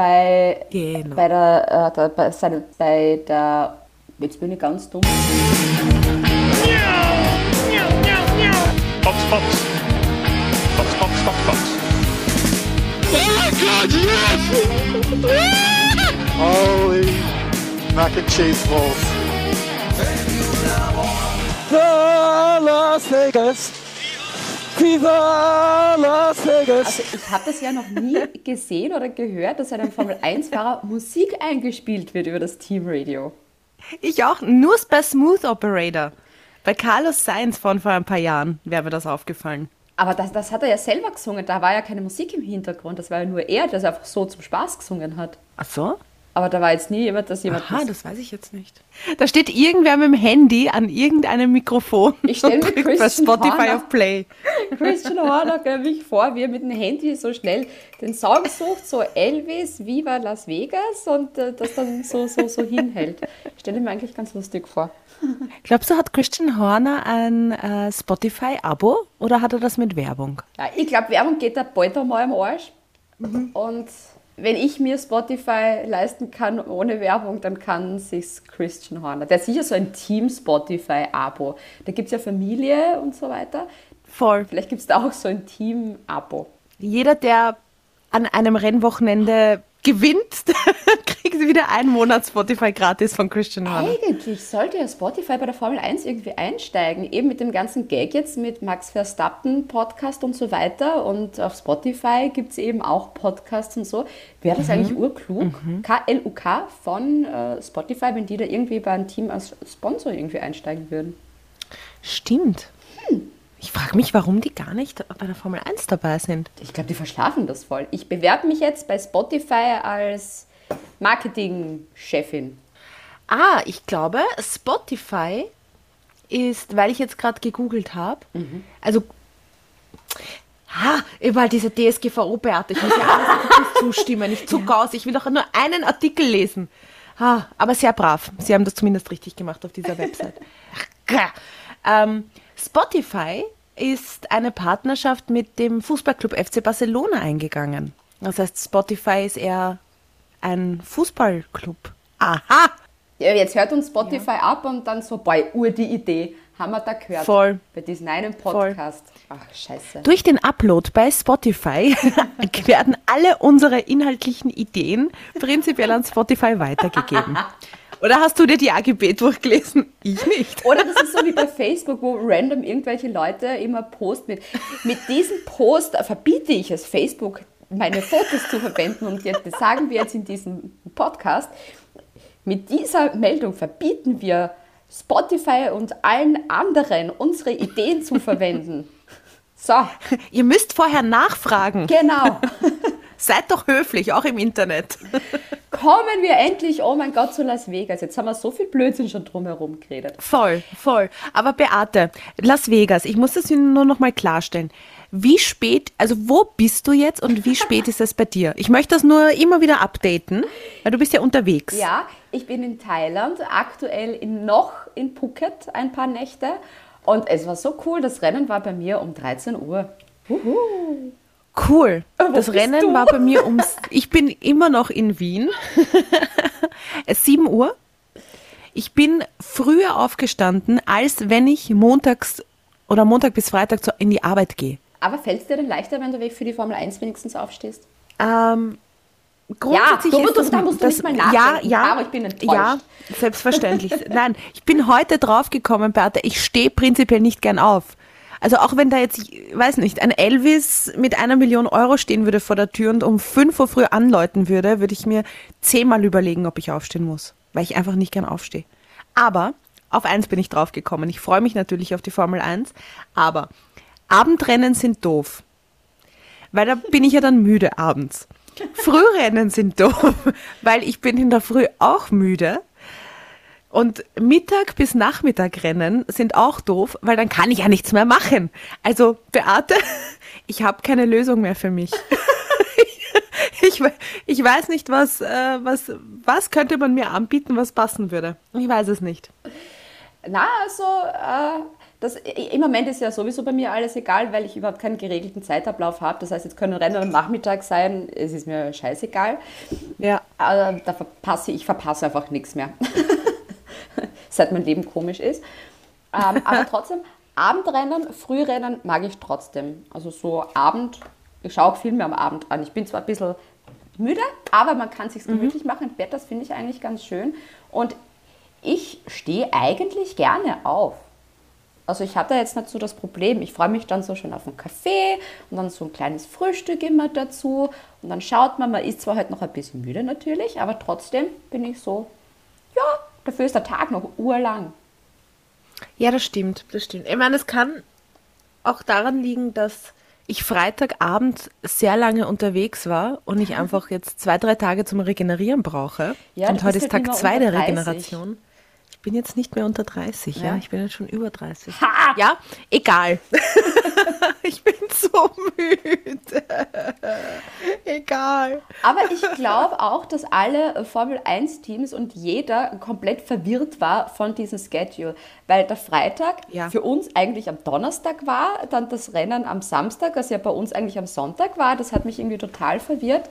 Jetzt bin ich ganz dumm. Box, Box. Box, Box, Box, Box. Oh mein Gott, yes! Holy Mac and Cheese Balls. Viva Las Vegas! Viva Las Vegas! Also ich habe das ja noch nie gesehen oder gehört, dass einem Formel-1-Fahrer Musik eingespielt wird über das Teamradio. Ich auch, nur bei Smooth Operator. Bei Carlos Sainz von vor ein paar Jahren wäre mir das aufgefallen. Aber das hat er ja selber gesungen, da war ja keine Musik im Hintergrund, das war ja nur er, der es einfach so zum Spaß gesungen hat. Ach so? Aber da war jetzt nie jemand, dass jemand... Aha, das weiß ich jetzt nicht. Da steht irgendwer mit dem Handy an irgendeinem Mikrofon. Ich stelle mir Christian bei Spotify Horner auf Play. Christian Horner, glaube ich, vor, wie er mit dem Handy so schnell den Song sucht, so Elvis, Viva Las Vegas, und das dann so hinhält. Ich stelle mir eigentlich ganz lustig vor. Glaubst du, hat Christian Horner ein Spotify-Abo oder hat er das mit Werbung? Ja, ich glaube, Werbung geht da bald einmal am Arsch. Mhm. Und wenn ich mir Spotify leisten kann ohne Werbung, dann kann sich's Christian Horner. Der ist sicher so ein Team-Spotify-Abo. Da gibt es ja Familie und so weiter. Voll. Vielleicht gibt es da auch so ein Team-Abo. Jeder, der an einem Rennwochenende gewinnt, kriegt wieder einen Monat Spotify gratis von Christian Horner. Eigentlich sollte ja Spotify bei der Formel 1 irgendwie einsteigen. Eben mit dem ganzen Gag jetzt mit Max Verstappen Podcast und so weiter. Und auf Spotify gibt es eben auch Podcasts und so. Wäre das eigentlich urklug? Mhm. KLUK von Spotify, wenn die da irgendwie bei einem Team als Sponsor irgendwie einsteigen würden. Stimmt. Ich frage mich, warum die gar nicht bei der Formel 1 dabei sind. Ich glaube, die verschlafen das voll. Ich bewerbe mich jetzt bei Spotify als Marketingchefin. Ah, ich glaube, Spotify ist, weil ich jetzt gerade gegoogelt habe, überall diese DSGVO-Beate, ich muss ja alles zustimmen, ich zucke aus, ich will doch nur einen Artikel lesen. Aber sehr brav, sie haben das zumindest richtig gemacht auf dieser Website. Spotify ist eine Partnerschaft mit dem Fußballclub FC Barcelona eingegangen. Das heißt, Spotify ist eher ein Fußballclub. Aha! Ja, jetzt hört uns Spotify ab und dann so, die Idee haben wir da gehört. Voll. Bei diesem einen Podcast. Voll. Ach, scheiße. Durch den Upload bei Spotify werden alle unsere inhaltlichen Ideen prinzipiell an Spotify weitergegeben. Oder hast du dir die AGB durchgelesen? Ich nicht. Oder das ist so wie bei Facebook, wo random irgendwelche Leute immer posten mit diesem Post verbiete ich es Facebook, meine Fotos zu verwenden. Und jetzt das sagen wir jetzt in diesem Podcast, mit dieser Meldung verbieten wir Spotify und allen anderen, unsere Ideen zu verwenden. So. Ihr müsst vorher nachfragen. Genau. Seid doch höflich, auch im Internet. Kommen wir endlich, oh mein Gott, zu Las Vegas. Jetzt haben wir so viel Blödsinn schon drumherum geredet. Voll, voll. Aber Beate, Las Vegas, ich muss das nur noch mal klarstellen. Wie spät, also wo bist du jetzt und wie spät ist das bei dir? Ich möchte das nur immer wieder updaten, weil du bist ja unterwegs. Ja, ich bin in Thailand, aktuell in Phuket ein paar Nächte. Und es war so cool, das Rennen war bei mir um 13 Uhr. Uhu. Cool. Das Rennen war bei mir ich bin immer noch in Wien. Es ist 7 Uhr. Ich bin früher aufgestanden, als wenn ich Montag bis Freitag in die Arbeit gehe. Aber fällt es dir denn leichter, wenn du für die Formel 1 wenigstens aufstehst? Grundsätzlich ja, da musst du nicht mal nachdenken. Ja, aber ich bin enttäuscht. Ja, selbstverständlich. Nein, ich bin heute draufgekommen, Beate, ich stehe prinzipiell nicht gern auf. Also auch wenn da jetzt, ich weiß nicht, ein Elvis mit 1 Million Euro stehen würde vor der Tür und um 5 Uhr früh anläuten würde ich mir 10-mal überlegen, ob ich aufstehen muss, weil ich einfach nicht gern aufstehe. Aber auf eins bin ich draufgekommen. Ich freue mich natürlich auf die Formel 1, aber Abendrennen sind doof, weil da bin ich ja dann müde abends. Frührennen sind doof, weil ich bin in der Früh auch müde. Und Mittag bis Nachmittag Rennen sind auch doof, weil dann kann ich ja nichts mehr machen. Also Beate, ich habe keine Lösung mehr für mich. Ich weiß nicht, was könnte man mir anbieten, was passen würde. Ich weiß es nicht. Na, also Das, im Moment ist ja sowieso bei mir alles egal, weil ich überhaupt keinen geregelten Zeitablauf habe. Das heißt, jetzt können Rennen am Nachmittag sein, es ist mir scheißegal. Ja. Also, ich verpasse einfach nichts mehr. Seit mein Leben komisch ist. Aber trotzdem, Abendrennen, Frührennen mag ich trotzdem. Also so Abend, ich schaue auch viel mehr am Abend an. Ich bin zwar ein bisschen müde, aber man kann es sich gemütlich machen im Bett, das finde ich eigentlich ganz schön. Und ich stehe eigentlich gerne auf. Also ich habe da jetzt nicht so das Problem. Ich freue mich dann so schon auf einen Kaffee und dann so ein kleines Frühstück immer dazu. Und dann schaut man ist zwar heute noch ein bisschen müde natürlich, aber trotzdem bin ich so, ja, dafür ist der Tag noch urlang. Ja, das stimmt. Ich meine, es kann auch daran liegen, dass ich Freitagabend sehr lange unterwegs war und ich einfach jetzt 2-3 Tage zum Regenerieren brauche. Ja, und heute ist Tag 2 der Regeneration. Ich bin jetzt nicht mehr unter 30, ja. Ich bin jetzt schon über 30. Ha! Ja, egal. Ich bin so müde. Egal. Aber ich glaube auch, dass alle Formel 1 Teams und jeder komplett verwirrt war von diesem Schedule. Weil der Freitag für uns eigentlich am Donnerstag war, dann das Rennen am Samstag, was ja bei uns eigentlich am Sonntag war. Das hat mich irgendwie total verwirrt.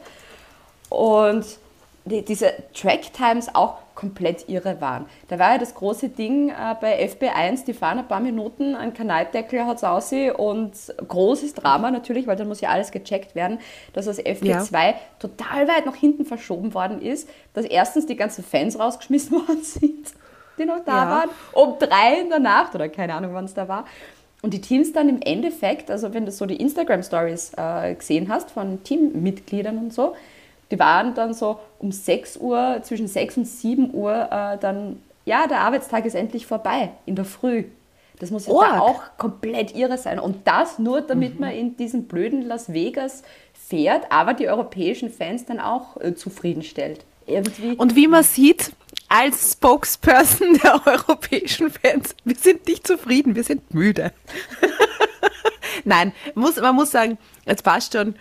Und diese Track-Times auch komplett irre waren. Da war ja das große Ding bei FP1, die fahren ein paar Minuten, ein Kanaldeckel hat es aussehen und großes Drama natürlich, weil dann muss ja alles gecheckt werden, dass das FP2 total weit nach hinten verschoben worden ist, dass erstens die ganzen Fans rausgeschmissen worden sind, die noch da waren, um 3 in der Nacht oder keine Ahnung, wann es da war. Und die Teams dann im Endeffekt, also wenn du so die Instagram-Stories gesehen hast von Teammitgliedern und so, die waren dann so um 6 Uhr, zwischen 6 und 7 Uhr dann, ja, der Arbeitstag ist endlich vorbei, in der Früh. Das muss ja da auch komplett irre sein. Und das nur, damit man in diesem blöden Las Vegas fährt, aber die europäischen Fans dann auch zufriedenstellt. Irgendwie. Und wie man sieht, als Spokesperson der europäischen Fans, wir sind nicht zufrieden, wir sind müde. Nein, man muss sagen, jetzt passt schon,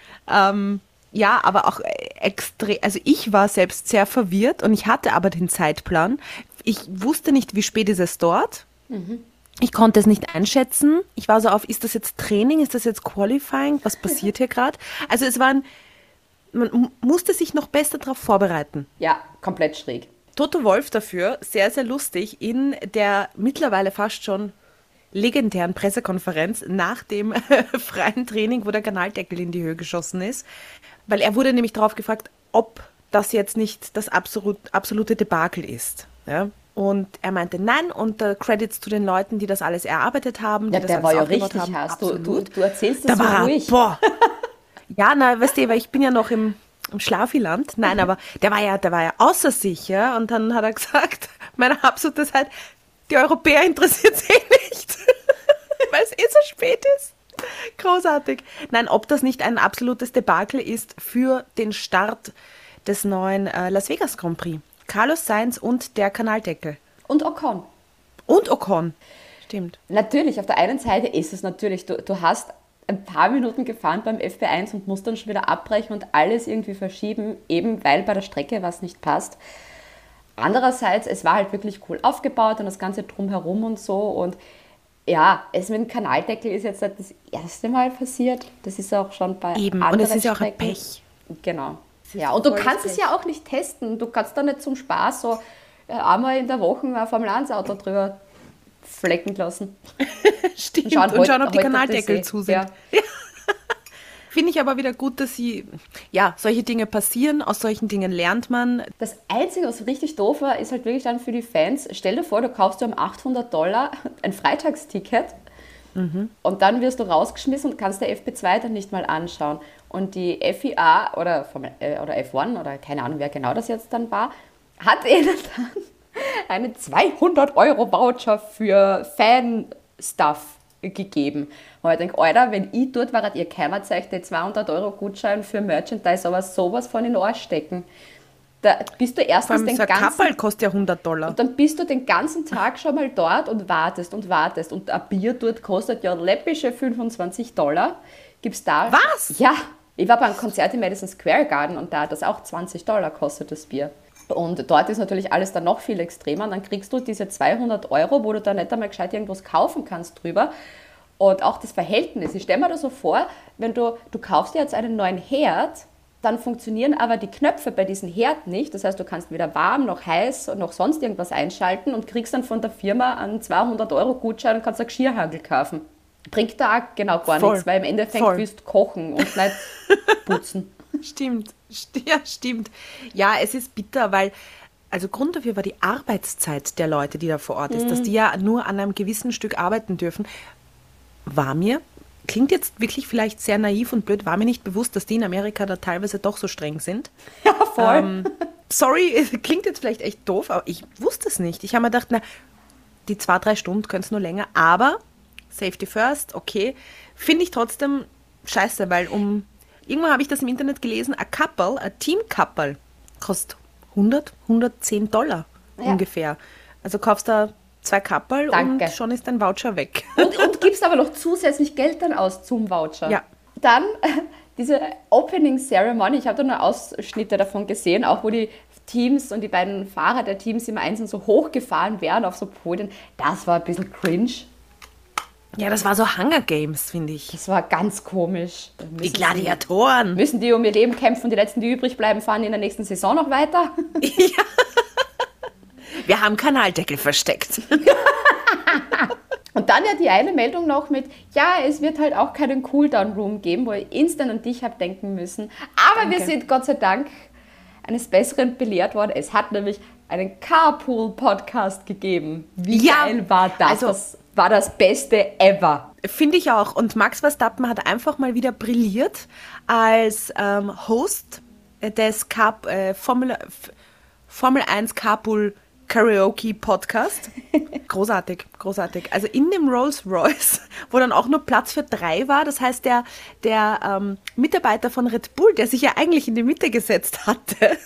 ja, aber auch extrem, also ich war selbst sehr verwirrt und ich hatte aber den Zeitplan. Ich wusste nicht, wie spät ist es dort. Ich konnte es nicht einschätzen. Ich war so auf, ist das jetzt Training, ist das jetzt Qualifying, was passiert hier gerade? Also man musste sich noch besser darauf vorbereiten. Ja, komplett schräg. Toto Wolff dafür, sehr, sehr lustig, in der mittlerweile fast schon legendären Pressekonferenz nach dem freien Training, wo der Kanaldeckel in die Höhe geschossen ist. Weil er wurde nämlich darauf gefragt, ob das jetzt nicht das absolute Debakel ist. Ja? Und er meinte nein und Credits zu den Leuten, die das alles erarbeitet haben. Ja, der war ja richtig Haas. Du erzählst das so ruhig. Boah. Ja, na, weißt du, weil ich bin ja noch im Schlafiland. Nein, aber der war ja außer sich. Ja? Und dann hat er gesagt, meine absolute Zeit, die Europäer interessiert sich nicht, weil es eh so spät ist. Großartig. Nein, ob das nicht ein absolutes Debakel ist für den Start des neuen Las Vegas Grand Prix. Carlos Sainz und der Kanaldeckel. Und Ocon. Stimmt. Natürlich, auf der einen Seite ist es natürlich, du hast ein paar Minuten gefahren beim FP1 und musst dann schon wieder abbrechen und alles irgendwie verschieben, eben weil bei der Strecke was nicht passt. Andererseits, es war halt wirklich cool aufgebaut und das Ganze drumherum und so und ja, es mit dem Kanaldeckel ist jetzt nicht das erste Mal passiert. Das ist auch schon bei anderen Strecken. Und es ist ja auch ein Pech. Genau. Ja, und du kannst es ja auch nicht testen. Du kannst da nicht zum Spaß so einmal in der Woche ein Formel-1-Auto drüber flecken lassen. Stimmt, und schauen ob die Kanaldeckel zu sind. Ja. Ja. Finde ich aber wieder gut, dass solche Dinge passieren, aus solchen Dingen lernt man. Das Einzige, was richtig doof war, ist halt wirklich dann für die Fans, stell dir vor, du kaufst dir um $800 ein Freitagsticket und dann wirst du rausgeschmissen und kannst der FP2 dann nicht mal anschauen. Und die FIA oder F1 oder keine Ahnung, wer genau das jetzt dann war, hat ihnen dann eine 200-Euro-Voucher für Fan-Stuff gegeben. Und ich denke, Alter, wenn ich dort war, hat ihr keiner zeigt, den 200-Euro-Gutschein für Merchandise, aber sowas von in den Arsch stecken. Da bist du erstens den ganzen... Kapperl kostet ja $100. Und dann bist du den ganzen Tag schon mal dort und wartest. Und ein Bier dort kostet ja läppische $25. Gibt's da... Was? Ja, ich war beim Konzert im Madison Square Garden und da hat das auch $20 kostet, das Bier. Und dort ist natürlich alles dann noch viel extremer. Dann kriegst du diese 200 Euro, wo du da nicht einmal gescheit irgendwas kaufen kannst drüber. Und auch das Verhältnis. Ich stelle mir das so vor, wenn du kaufst dir jetzt einen neuen Herd, dann funktionieren aber die Knöpfe bei diesem Herd nicht. Das heißt, du kannst weder warm noch heiß noch sonst irgendwas einschalten und kriegst dann von der Firma einen 200-Euro-Gutschein und kannst ein Geschirrhandel kaufen. Bringt da genau gar nichts, weil im Endeffekt willst du kochen und nicht putzen. Stimmt, ja, stimmt. Ja, es ist bitter, weil, also Grund dafür war die Arbeitszeit der Leute, die da vor Ort ist, dass die ja nur an einem gewissen Stück arbeiten dürfen, war mir, klingt jetzt wirklich vielleicht sehr naiv und blöd, war mir nicht bewusst, dass die in Amerika da teilweise doch so streng sind. Ja, voll. Sorry, klingt jetzt vielleicht echt doof, aber ich wusste es nicht. Ich habe mir gedacht, na, die 2-3 Stunden können es nur länger, aber Safety first, okay, finde ich trotzdem scheiße, weil irgendwann habe ich das im Internet gelesen, ein Team-Couple kostet $110 ja, ungefähr. Also kaufst da 2 Couple und schon ist dein Voucher weg. Und gibst aber noch zusätzlich Geld dann aus zum Voucher. Ja. Dann diese Opening Ceremony, ich habe da nur Ausschnitte davon gesehen, auch wo die Teams und die beiden Fahrer der Teams immer einzeln so hochgefahren werden auf so Podien. Das war ein bisschen cringe. Ja, das war so Hunger Games, finde ich. Das war ganz komisch. Die Gladiatoren. Müssen die um ihr Leben kämpfen und die Letzten, die übrig bleiben, fahren in der nächsten Saison noch weiter? Ja. Wir haben Kanaldeckel versteckt. Und dann ja die eine Meldung noch mit, ja, es wird halt auch keinen Cooldown-Room geben, wo ich instant an dich habe denken müssen. Aber wir sind Gott sei Dank eines Besseren belehrt worden. Es hat nämlich einen Carpool-Podcast gegeben. Wie geil war das? Also, das war das Beste ever. Finde ich auch. Und Max Verstappen hat einfach mal wieder brilliert als Host des Formel 1 Carpool Karaoke Podcast. Großartig, großartig. Also in dem Rolls Royce, wo dann auch nur Platz für 3 war. Das heißt, der Mitarbeiter von Red Bull, der sich ja eigentlich in die Mitte gesetzt hatte,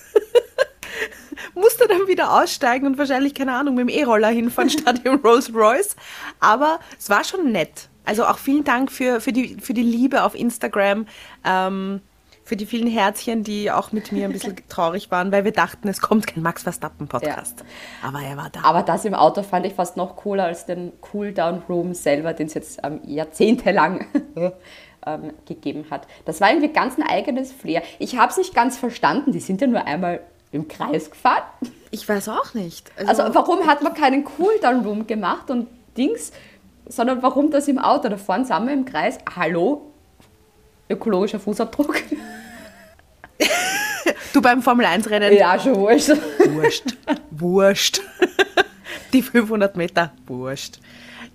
musste dann wieder aussteigen und wahrscheinlich, keine Ahnung, mit dem E-Roller hinfahren statt im Rolls Royce. Aber es war schon nett. Also auch vielen Dank für die Liebe auf Instagram, für die vielen Herzchen, die auch mit mir ein bisschen traurig waren, weil wir dachten, es kommt kein Max Verstappen-Podcast. Ja. Aber er war da. Aber das im Auto fand ich fast noch cooler als den Cooldown-Room selber, den es jetzt jahrzehntelang gegeben hat. Das war irgendwie ganz ein eigenes Flair. Ich habe es nicht ganz verstanden, die sind ja nur einmal im Kreis gefahren. Ich weiß auch nicht. Also warum hat man keinen Cooldown-Room gemacht und Dings, sondern warum das im Auto? Da fahren zusammen im Kreis. Hallo? Ökologischer Fußabdruck. Du beim Formel-1-Rennen? Ja, schon wurscht. Wurscht. Die 500 Meter, wurscht.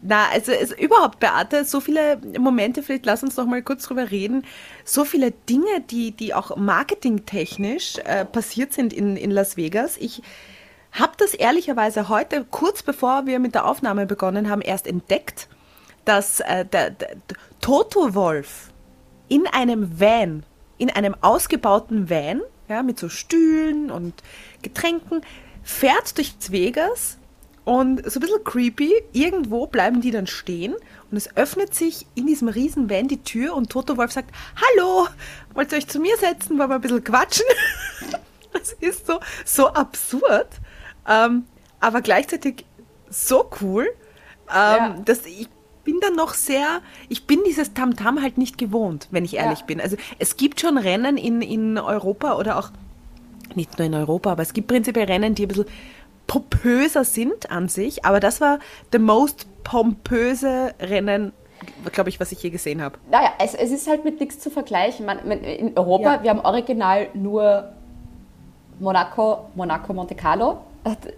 Na, also überhaupt, Beate, so viele Momente, vielleicht lass uns noch mal kurz drüber reden, so viele Dinge, die auch marketingtechnisch passiert sind in Las Vegas. Ich habe das ehrlicherweise heute, kurz bevor wir mit der Aufnahme begonnen haben, erst entdeckt, dass der Toto Wolff in einem Van, in einem ausgebauten Van, ja, mit so Stühlen und Getränken, fährt durch Vegas. Und so ein bisschen creepy, irgendwo bleiben die dann stehen und es öffnet sich in diesem riesen Van die Tür und Toto Wolff sagt, hallo, wollt ihr euch zu mir setzen, wollen wir ein bisschen quatschen? Das ist so absurd, aber gleichzeitig so cool, ja, dass ich bin dieses Tamtam halt nicht gewohnt, wenn ich ehrlich bin. Also es gibt schon Rennen in Europa oder auch, nicht nur in Europa, aber es gibt prinzipiell Rennen, die ein bisschen pompöser sind an sich, aber das war the most pompöse Rennen, glaube ich, was ich je gesehen habe. Naja, es ist halt mit nichts zu vergleichen. In Europa, wir haben original nur Monaco, Monte Carlo,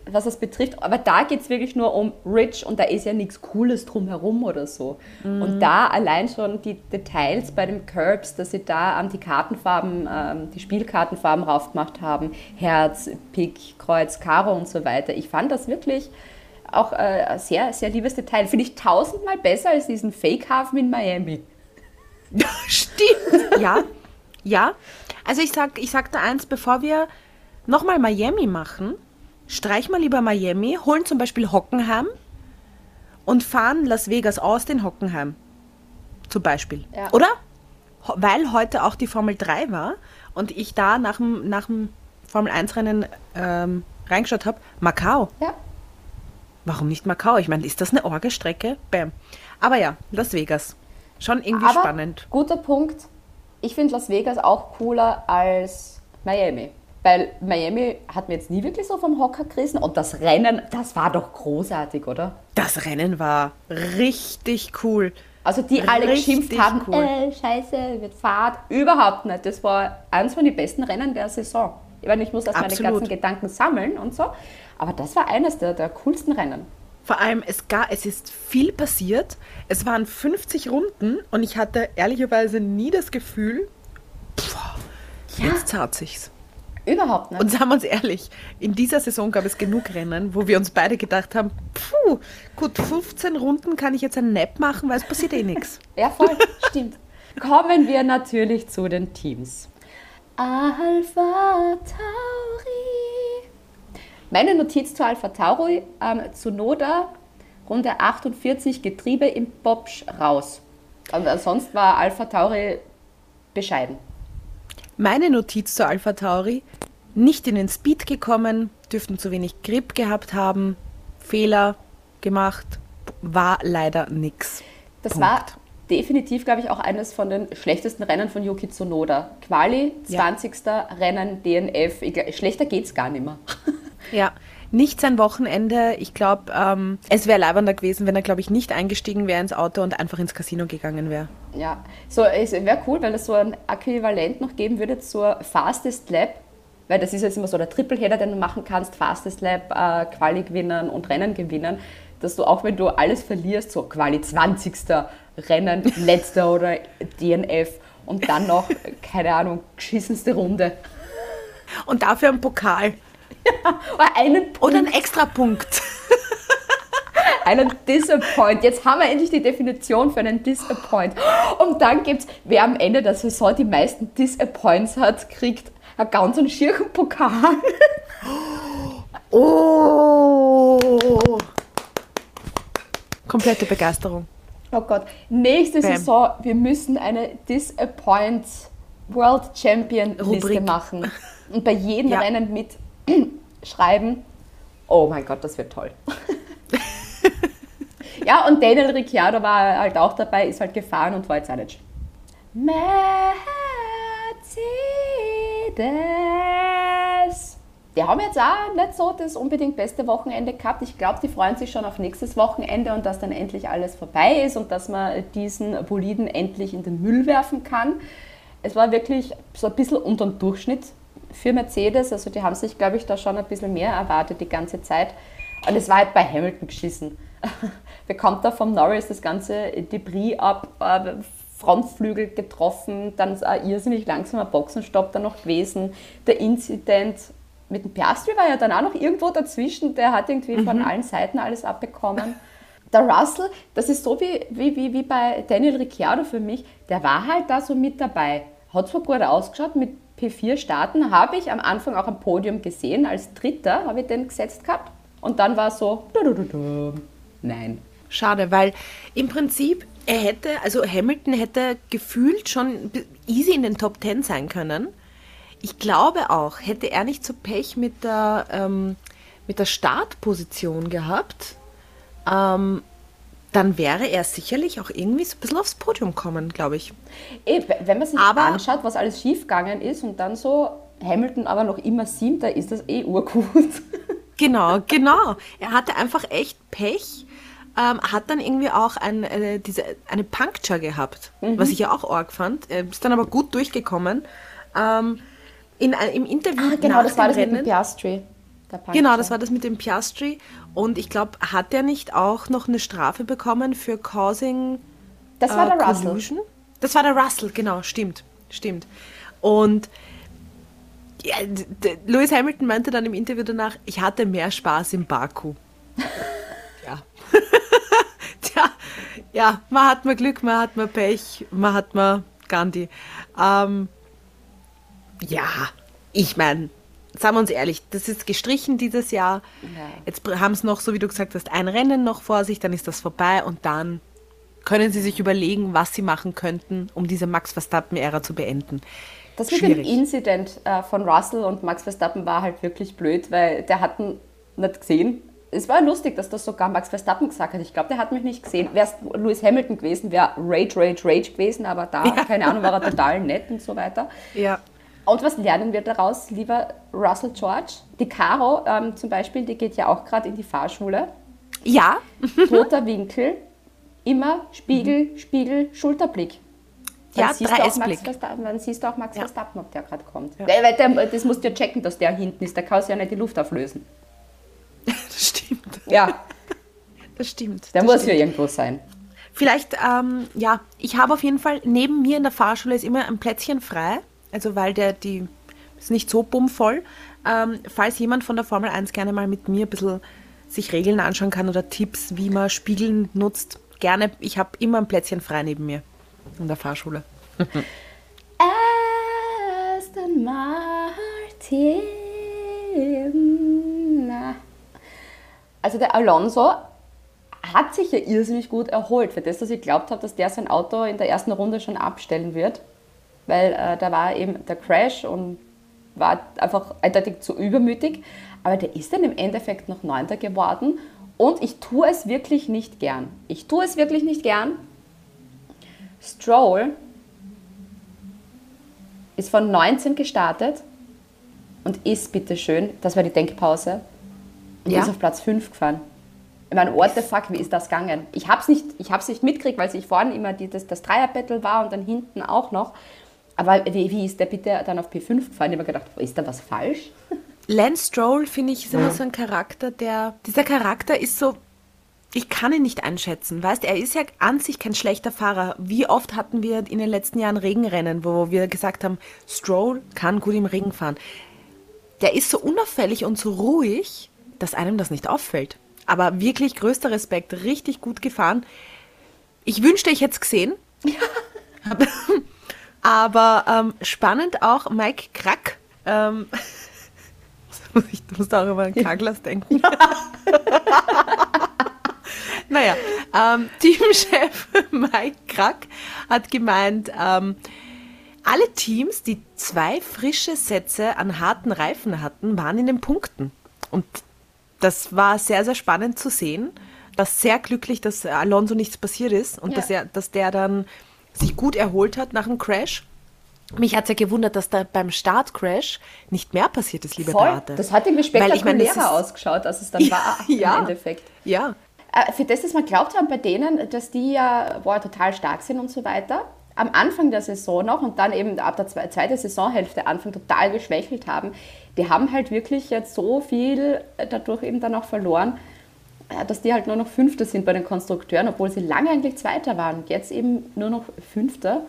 was das betrifft, aber da geht es wirklich nur um Rich und da ist ja nichts Cooles drumherum oder so. Mhm. Und da allein schon die Details bei den Curbs, dass sie da die Spielkartenfarben raufgemacht haben, Herz, Pik, Kreuz, Karo und so weiter. Ich fand das wirklich auch ein sehr, sehr liebes Detail. Finde ich 1000-mal besser als diesen Fake-Hafen in Miami. Stimmt! Ja. Also ich sag da eins, bevor wir nochmal Miami machen, streich mal lieber Miami, holen zum Beispiel Hockenheim und fahren Las Vegas aus den Hockenheim. Zum Beispiel. Ja. Oder? Weil heute auch die Formel 3 war und ich da nach dem Formel-1-Rennen reingeschaut habe, Macau. Ja. Warum nicht Macau? Ich meine, ist das eine Orgestrecke? Bam. Aber ja, Las Vegas. Schon irgendwie aber spannend. Guter Punkt. Ich finde Las Vegas auch cooler als Miami. Weil Miami hat mir jetzt nie wirklich so vom Hocker gerissen. Und das Rennen, das war doch großartig, oder? Das Rennen war richtig cool. Also die richtig alle geschimpft haben, cool. Scheiße, wird Fahrt. Überhaupt nicht. Das war eins von den besten Rennen der Saison. Ich meine, ich muss erst meine ganzen Gedanken sammeln und so. Aber das war eines der coolsten Rennen. Vor allem, es ist viel passiert. Es waren 50 Runden und ich hatte ehrlicherweise nie das Gefühl, jetzt zahlt sich's. Überhaupt nicht. Und sagen wir uns ehrlich, in dieser Saison gab es genug Rennen, wo wir uns beide gedacht haben, gut, 15 Runden kann ich jetzt ein Nap machen, weil es passiert eh nichts. Ja, voll, stimmt. Kommen wir natürlich zu den Teams. Alpha Tauri. Meine Notiz zu Alpha Tauri, Tsunoda, Runde 48, Getriebe im Bobsch raus. Und sonst war Alpha Tauri bescheiden. Meine Notiz zu Alpha Tauri, nicht in den Speed gekommen, dürften zu wenig Grip gehabt haben, Fehler gemacht, war leider nix. Das war definitiv, glaube ich, auch eines von den schlechtesten Rennen von Yuki Tsunoda. Quali, 20. Rennen, DNF, schlechter geht's gar nicht mehr. Ja, nicht sein Wochenende. Ich glaube, es wäre leibender gewesen, wenn er, glaube ich, nicht eingestiegen wäre ins Auto und einfach ins Casino gegangen wäre. Ja, so, es wäre cool, wenn es so ein Äquivalent noch geben würde zur Fastest Lap, weil das ist jetzt immer so der Triple-Header, den du machen kannst, Fastest Lap, Quali gewinnen und Rennen gewinnen, dass du auch, wenn du alles verlierst, so Quali 20. Rennen, letzter oder DNF und dann noch, keine Ahnung, geschissenste Runde. Und dafür einen Pokal. Ja, oder einen Extrapunkt. Einen Disappoint. Jetzt haben wir endlich die Definition für einen Disappoint. Und dann gibt es, wer am Ende der Saison die meisten Disappoints hat, kriegt einen ganz schirchen Pokal. Oh! Komplette Begeisterung. Oh Gott. Nächste Saison, wir müssen eine Disappoint World Champion Liste machen. Und bei jedem Rennen mitschreiben. Oh mein Gott, das wird toll. Ja, und Daniel Ricciardo war halt auch dabei, ist halt gefahren und war jetzt auch nicht. Mercedes. Die haben jetzt auch nicht so das unbedingt beste Wochenende gehabt. Ich glaube, die freuen sich schon auf nächstes Wochenende und dass dann endlich alles vorbei ist und dass man diesen Boliden endlich in den Müll werfen kann. Es war wirklich so ein bisschen unter dem Durchschnitt für Mercedes. Also die haben sich, glaube ich, da schon ein bisschen mehr erwartet die ganze Zeit. Und es war halt bei Hamilton geschissen. Bekommt da vom Norris das ganze Debris ab, Frontflügel getroffen, dann ist ein irrsinnig langsamer Boxenstopp da noch gewesen. Der Incident mit dem Piastri war ja dann auch noch irgendwo dazwischen, der hat irgendwie von allen Seiten alles abbekommen. Der Russell, das ist so wie bei Daniel Ricciardo für mich, der war halt da so mit dabei. Hat zwar gut ausgeschaut, mit P4 starten, habe ich am Anfang auch am Podium gesehen, als Dritter habe ich den gesetzt gehabt. Und dann war es so, nein. Schade, weil im Prinzip, Hamilton hätte gefühlt schon easy in den Top 10 sein können. Ich glaube auch, hätte er nicht so Pech mit der Startposition gehabt, dann wäre er sicherlich auch irgendwie so ein bisschen aufs Podium kommen, glaube ich. Wenn man sich anschaut, was alles schiefgegangen ist und dann so Hamilton aber noch immer 7, ist das eh urgut. Genau. Er hatte einfach echt Pech, hat dann irgendwie auch eine Puncture gehabt, was ich ja auch arg fand. Ist dann aber gut durchgekommen. Im Interview genau, das war das Rennen mit dem Piastri. Genau, das war das mit dem Piastri. Und ich glaube, hat er nicht auch noch eine Strafe bekommen für Causing Collusion? Das war der Russell. Das war der Russell, genau, stimmt. Und ja, Lewis Hamilton meinte dann im Interview danach, ich hatte mehr Spaß in Baku. Ja. Tja, man hat mal Glück, man hat mal Pech, man hat mal Gandhi. Ich meine, sagen wir uns ehrlich, das ist gestrichen dieses Jahr. Okay. Jetzt haben es noch, so wie du gesagt hast, ein Rennen noch vor sich, dann ist das vorbei und dann können sie sich überlegen, was sie machen könnten, um diese Max-Verstappen-Ära zu beenden. Das mit dem Incident von Russell und Max Verstappen war halt wirklich blöd, weil der hat ihn nicht gesehen. Es war lustig, dass das sogar Max Verstappen gesagt hat. Ich glaube, der hat mich nicht gesehen. Wäre es Lewis Hamilton gewesen, wäre Rage gewesen, aber da, keine Ahnung, war er total nett und so weiter. Ja. Und was lernen wir daraus, lieber Russell George? Die Caro zum Beispiel, die geht ja auch gerade in die Fahrschule. Ja. Roter Winkel, immer Spiegel, Schulterblick. Ja, 3S-Blick. Dann siehst du auch Max Verstappen, ob der gerade kommt. Ja. Weil das musst du ja checken, dass der hinten ist. Da kannst du ja nicht die Luft auflösen. Das stimmt. Ja. Das stimmt. Der muss ja irgendwo sein. Vielleicht, ich habe auf jeden Fall, neben mir in der Fahrschule ist immer ein Plätzchen frei. Also weil die ist nicht so bummvoll. Falls jemand von der Formel 1 gerne mal mit mir ein bisschen sich Regeln anschauen kann oder Tipps, wie man Spiegeln nutzt, gerne. Ich habe immer ein Plätzchen frei neben mir in der Fahrschule. Aston Martin. Also der Alonso hat sich ja irrsinnig gut erholt, für das, dass ich geglaubt habe, dass der sein Auto in der ersten Runde schon abstellen wird. Weil da war eben der Crash und war einfach eindeutig zu übermütig. Aber der ist dann im Endeffekt noch 9. geworden. Und ich tue es wirklich nicht gern. Stroll ist von 19 gestartet und ist, bitteschön, das war die Denkpause, und ist auf Platz 5 gefahren. Ich meine, what the fuck, wie ist das gegangen? Ich hab's nicht mitgekriegt, weil ich vorne immer das Dreier-Battle war und dann hinten auch noch. Aber wie ist der bitte dann auf P5 gefahren? Ich habe mir gedacht, ist da was falsch? Lance Stroll, finde ich, ist immer so ein Charakter, dieser Charakter ist so, ich kann ihn nicht einschätzen, weißt, er ist ja an sich kein schlechter Fahrer. Wie oft hatten wir in den letzten Jahren Regenrennen, wo wir gesagt haben, Stroll kann gut im Regen fahren. Der ist so unauffällig und so ruhig, dass einem das nicht auffällt. Aber wirklich größter Respekt, richtig gut gefahren. Ich wünschte, ich hätte es gesehen. Ja. Aber spannend auch Mike Krack. Ich muss da auch über einen Kaglas denken. Ja. Naja, Teamchef Mike Krack hat gemeint, alle Teams, die 2 frische Sätze an harten Reifen hatten, waren in den Punkten. Und das war sehr, sehr spannend zu sehen. Dass sehr glücklich, dass Alonso nichts passiert ist und dass der dann sich gut erholt hat nach dem Crash. Mich hat es ja gewundert, dass da beim Start-Crash nicht mehr passiert ist, liebe Beate. Das hat irgendwie spektakulärer ausgeschaut, als es dann war im Endeffekt. Ja. Für das, dass man glaubt haben bei denen, dass die ja total stark sind und so weiter, am Anfang der Saison noch und dann eben ab der zweiten Saisonhälfte Anfang total geschwächelt haben, die haben halt wirklich jetzt so viel dadurch eben dann auch verloren, dass die halt nur noch Fünfte sind bei den Konstrukteuren, obwohl sie lange eigentlich Zweiter waren. Jetzt eben nur noch Fünfter.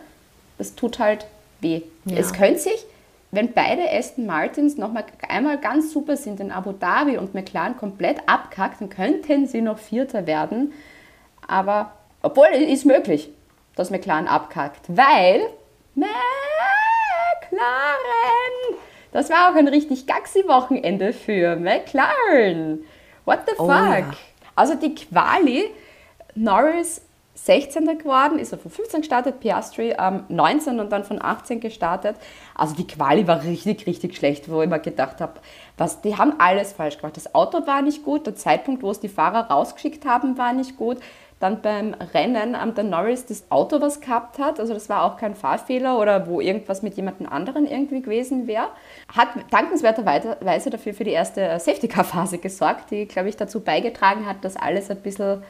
Das tut halt weh. Ja. Es könnte sich, wenn beide Aston Martins noch mal einmal ganz super sind, in Abu Dhabi und McLaren komplett abkackt, dann könnten sie noch Vierter werden. Aber, obwohl, ist möglich, dass McLaren abkackt, weil McLaren, das war auch ein richtig Gaxi-Wochenende für McLaren. What the fuck? Oh, ja. Also die Quali, Norris 16. geworden, ist er von 15 gestartet, Piastri 19 und dann von 18 gestartet. Also die Quali war richtig, richtig schlecht, wo ich mir gedacht habe, die haben alles falsch gemacht. Das Auto war nicht gut, der Zeitpunkt, wo es die Fahrer rausgeschickt haben, war nicht gut. Dann beim Rennen am der Norris das Auto was gehabt hat, also das war auch kein Fahrfehler oder wo irgendwas mit jemandem anderen irgendwie gewesen wäre, hat dankenswerterweise dafür für die erste Safety-Car-Phase gesorgt, die, glaube ich, dazu beigetragen hat, dass alles ein bisschen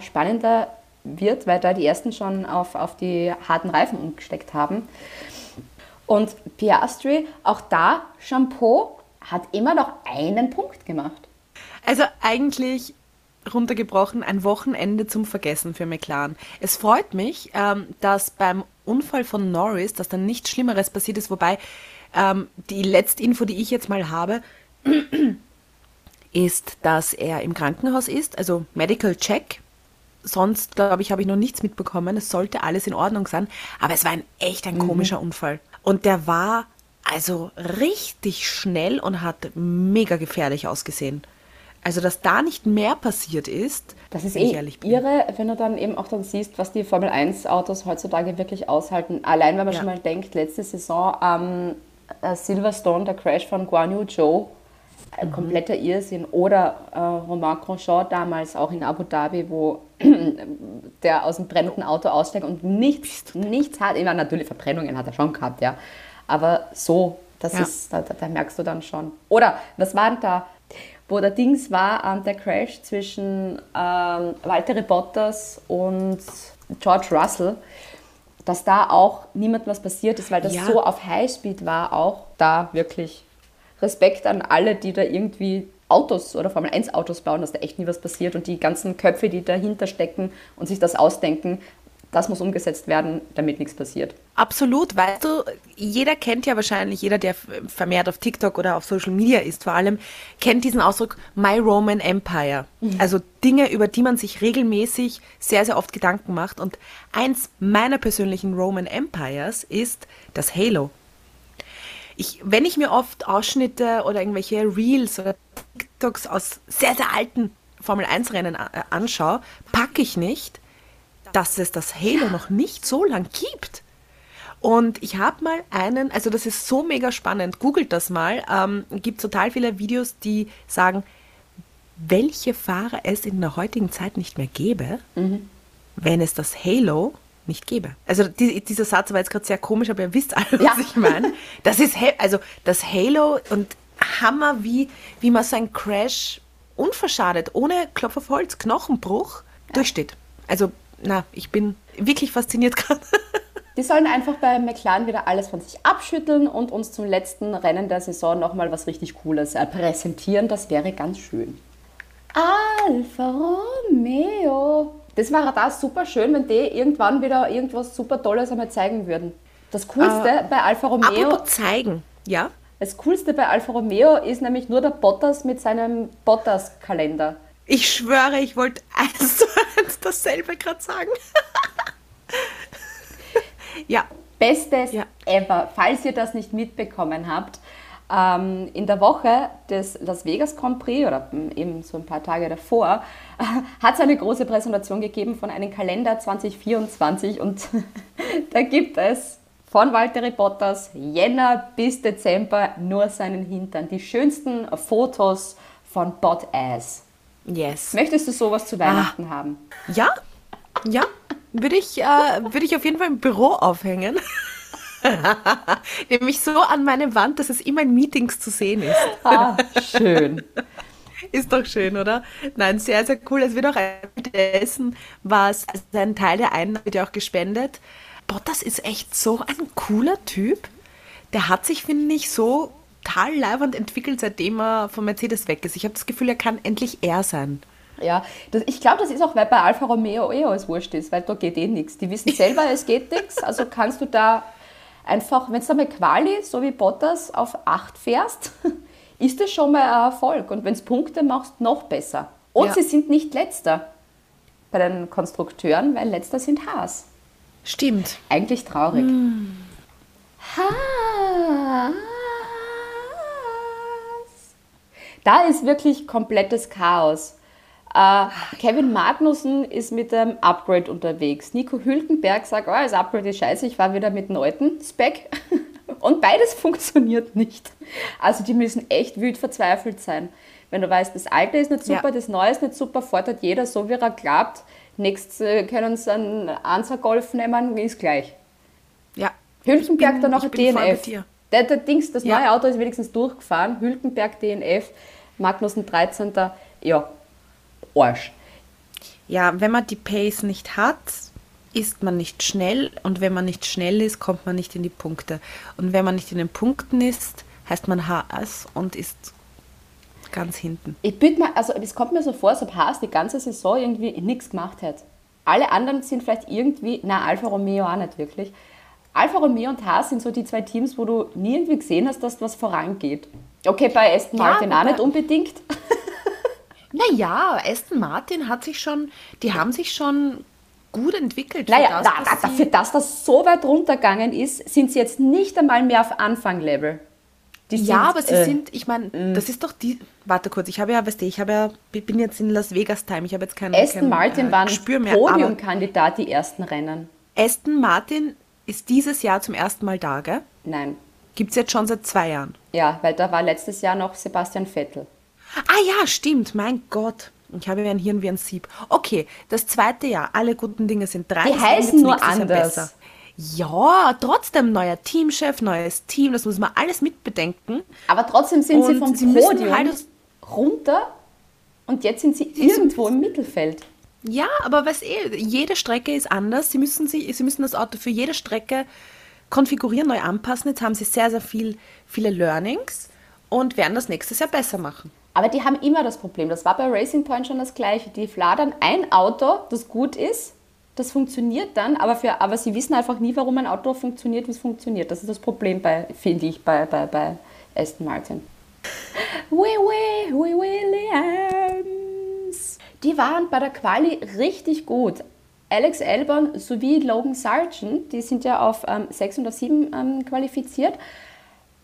spannender wird, weil da die ersten schon auf die harten Reifen umgesteckt haben. Und Piastri, auch da, Shampoo, hat immer noch einen Punkt gemacht. Also eigentlich runtergebrochen, ein Wochenende zum Vergessen für McLaren. Es freut mich, dass beim Unfall von Norris, dass dann nichts Schlimmeres passiert ist, wobei die letzte Info, die ich jetzt mal habe, ist, dass er im Krankenhaus ist, also Medical Check. Sonst, glaube ich, habe ich noch nichts mitbekommen. Es sollte alles in Ordnung sein. Aber es war echt ein komischer Unfall. Und der war also richtig schnell und hat mega gefährlich ausgesehen. Also, dass da nicht mehr passiert ist, das ist eh irre, wenn du dann eben auch dann siehst, was die Formel-1-Autos heutzutage wirklich aushalten. Allein, wenn man schon mal denkt, letzte Saison am Silverstone, der Crash von Guan Yu Zhou, kompletter Irrsinn. Oder Romain Grosjean damals auch in Abu Dhabi, wo der aus dem brennenden Auto aussteigt und nichts hat. Ich meine, natürlich Verbrennungen hat er schon gehabt, ja. Aber so, das ist, da merkst du dann schon. Oder, was war denn da? Wo der Dings war, der Crash zwischen Valtteri Bottas und George Russell, dass da auch niemandem was passiert ist, weil das so auf Highspeed war, auch da wirklich Respekt an alle, die da irgendwie Autos oder Formel-1-Autos bauen, dass da echt nie was passiert und die ganzen Köpfe, die dahinter stecken und sich das ausdenken, das muss umgesetzt werden, damit nichts passiert. Absolut, weißt du, jeder kennt ja wahrscheinlich, jeder, der vermehrt auf TikTok oder auf Social Media ist vor allem, kennt diesen Ausdruck My Roman Empire. Mhm. Also Dinge, über die man sich regelmäßig sehr, sehr oft Gedanken macht. Und eins meiner persönlichen Roman Empires ist das Halo. Wenn ich mir oft Ausschnitte oder irgendwelche Reels oder TikToks aus sehr, sehr alten Formel-1-Rennen anschaue, packe ich nicht, dass es das Halo noch nicht so lang gibt. Und ich habe mal also das ist so mega spannend, googelt das mal, gibt total viele Videos, die sagen, welche Fahrer es in der heutigen Zeit nicht mehr gäbe, wenn es das Halo nicht gäbe. Also dieser Satz war jetzt gerade sehr komisch, aber ihr wisst alle, was ich meine. Das ist also das Halo und Hammer, wie man so einen Crash unverschadet, ohne Klopf auf Holz, Knochenbruch, durchsteht. Also ich bin wirklich fasziniert gerade. Die sollen einfach bei McLaren wieder alles von sich abschütteln und uns zum letzten Rennen der Saison nochmal was richtig Cooles präsentieren. Das wäre ganz schön. Alfa Romeo. Das wäre da super schön, wenn die irgendwann wieder irgendwas super Tolles einmal zeigen würden. Das Coolste bei Alfa Romeo... Aber zeigen, ja. Das Coolste bei Alfa Romeo ist nämlich nur der Bottas mit seinem Bottas-Kalender. Ich schwöre, ich wollte 1:1 dasselbe gerade sagen. Bestes ever. Falls ihr das nicht mitbekommen habt, in der Woche des Las Vegas Grand Prix oder eben so ein paar Tage davor hat es eine große Präsentation gegeben von einem Kalender 2024 und da gibt es von Valtteri Bottas Jänner bis Dezember nur seinen Hintern. Die schönsten Fotos von Bottas. Yes. Möchtest du sowas zu Weihnachten haben? Ja. Würde ich auf jeden Fall im Büro aufhängen. Nämlich so an meine Wand, dass es immer in Meetings zu sehen ist. Schön. Ist doch schön, oder? Nein, sehr, sehr cool. Es wird auch dessen, was ein Teil der Einnahmen wird ja auch gespendet. Bottas ist echt so ein cooler Typ. Der hat sich, finde ich, so total leiwand entwickelt, seitdem er von Mercedes weg ist. Ich habe das Gefühl, er kann endlich er sein. Ja, ich glaube, das ist auch, weil bei Alfa Romeo alles wurscht ist, weil da geht nichts. Die wissen selber, es geht nichts, also kannst du da einfach, wenn du da mal Quali, so wie Bottas, auf 8 fährst, ist das schon mal ein Erfolg. Und wenn du Punkte machst, noch besser. Und sie sind nicht Letzter bei den Konstrukteuren, weil Letzter sind Haas. Stimmt. Eigentlich traurig. Haas. Da ist wirklich komplettes Chaos. Kevin Magnussen ist mit dem Upgrade unterwegs. Nico Hülkenberg sagt, das Upgrade ist scheiße, ich war wieder mit dem alten Spec. Und beides funktioniert nicht. Also die müssen echt wild verzweifelt sein. Wenn du weißt, das Alte ist nicht super, das Neue ist nicht super, fordert jeder so, wie er glaubt. Nächstes können sie einen Ansa Golf nehmen, ist gleich. Ja. Hülkenberg dann noch ein DNF. Das neue Auto ist wenigstens durchgefahren. Hülkenberg, DNF, Magnussen 13. Ja. Arsch. Ja, wenn man die Pace nicht hat, ist man nicht schnell und wenn man nicht schnell ist, kommt man nicht in die Punkte. Und wenn man nicht in den Punkten ist, heißt man Haas und ist ganz hinten. Es kommt mir so vor, als ob Haas die ganze Saison irgendwie nichts gemacht hat. Alle anderen sind vielleicht irgendwie, Alfa Romeo auch nicht wirklich. Alfa Romeo und Haas sind so die zwei Teams, wo du nie irgendwie gesehen hast, dass was vorangeht. Okay, bei Aston Martin auch nicht unbedingt. Naja, Aston Martin die haben sich schon gut entwickelt. Dafür, dass das so weit runtergegangen ist, sind sie jetzt nicht einmal mehr auf Anfang-Level. Ich bin jetzt in Las Vegas Time, ich habe jetzt keinen Aston Martin waren Podiumkandidat die ersten Rennen. Aston Martin ist dieses Jahr zum ersten Mal da, gell? Nein. Gibt es jetzt schon seit 2 Jahren. Ja, weil da war letztes Jahr noch Sebastian Vettel. Ah ja, stimmt, mein Gott. Ich habe ja ein Hirn wie ein Sieb. Okay, das 2. Jahr, alle guten Dinge sind 3. Die heißen nur anders. Ja, trotzdem neuer Teamchef, neues Team, das muss man alles mitbedenken. Aber trotzdem sind und sie vom Podium halt runter und jetzt sind sie irgendwo im Mittelfeld. Ja, aber jede Strecke ist anders. Sie müssen das Auto für jede Strecke konfigurieren, neu anpassen. Jetzt haben sie sehr, sehr viele Learnings und werden das nächstes Jahr besser machen. Aber die haben immer das Problem. Das war bei Racing Point schon das Gleiche. Die fladern ein Auto, das gut ist, das funktioniert dann, aber sie wissen einfach nie, warum ein Auto funktioniert, wie es funktioniert. Das ist das Problem, finde ich, bei Aston Martin. We Williams. Die waren bei der Quali richtig gut. Alex Albon sowie Logan Sargent, die sind ja auf 6 oder 7 qualifiziert.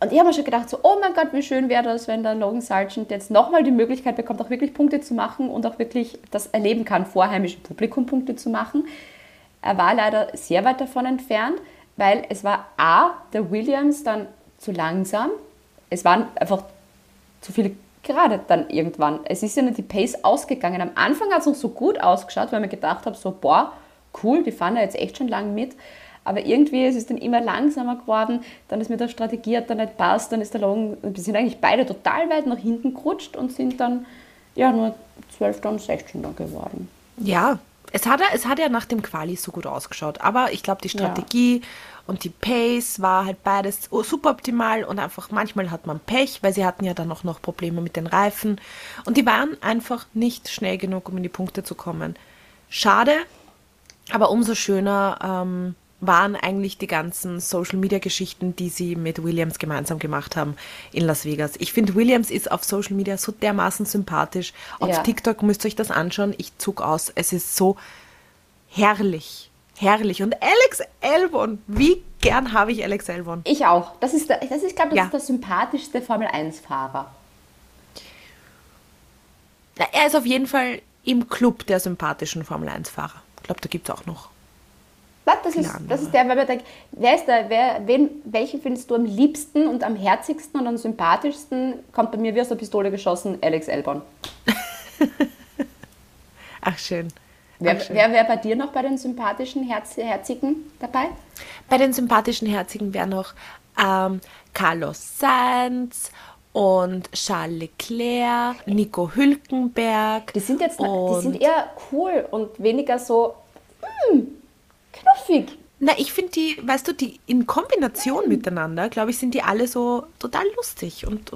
Und ich habe mir schon gedacht, so, oh mein Gott, wie schön wäre das, wenn der Logan Sargent jetzt nochmal die Möglichkeit bekommt, auch wirklich Punkte zu machen und auch wirklich das erleben kann, vor heimischem Publikum Punkte zu machen. Er war leider sehr weit davon entfernt, weil es war A, der Williams dann zu langsam. Es waren einfach zu viele Gerade dann irgendwann. Es ist ja nicht die Pace ausgegangen. Am Anfang hat es noch so gut ausgeschaut, weil ich mir gedacht habe, so, boah, cool, die fahren da jetzt echt schon lang mit. Aber irgendwie ist es dann immer langsamer geworden, dann ist mit der Strategie hat dann nicht passt, dann ist der Logan, sind eigentlich beide total weit nach hinten gerutscht und sind dann ja nur 12. und 16. geworden. Ja, es hat ja nach dem Quali so gut ausgeschaut, aber ich glaube die Strategie und die Pace war halt beides super optimal und einfach manchmal hat man Pech, weil sie hatten ja dann auch noch Probleme mit den Reifen und die waren einfach nicht schnell genug, um in die Punkte zu kommen. Schade, aber umso schöner waren eigentlich die ganzen Social-Media-Geschichten, die sie mit Williams gemeinsam gemacht haben in Las Vegas. Ich finde, Williams ist auf Social Media so dermaßen sympathisch. Auf TikTok müsst ihr euch das anschauen. Ich zog aus. Es ist so herrlich. Herrlich. Und Alex Albon. Wie gern habe ich Alex Albon. Ich auch. Das ist, glaube ich, der sympathischste Formel-1-Fahrer. Ja, er ist auf jeden Fall im Club der sympathischen Formel-1-Fahrer. Ich glaube, da gibt es auch noch. Das ist der, weil man denkt, welchen findest du am liebsten und am herzigsten und am sympathischsten? Kommt bei mir wie aus der Pistole geschossen, Alex Albon. Ach, schön. Wer wäre bei dir noch bei den sympathischen, herzigen dabei? Bei den sympathischen, herzigen wäre noch Carlos Sainz und Charles Leclerc, Nico Hülkenberg. Die sind eher cool und weniger so... knuffig. Na, ich finde die in Kombination miteinander, glaube ich, sind die alle so total lustig und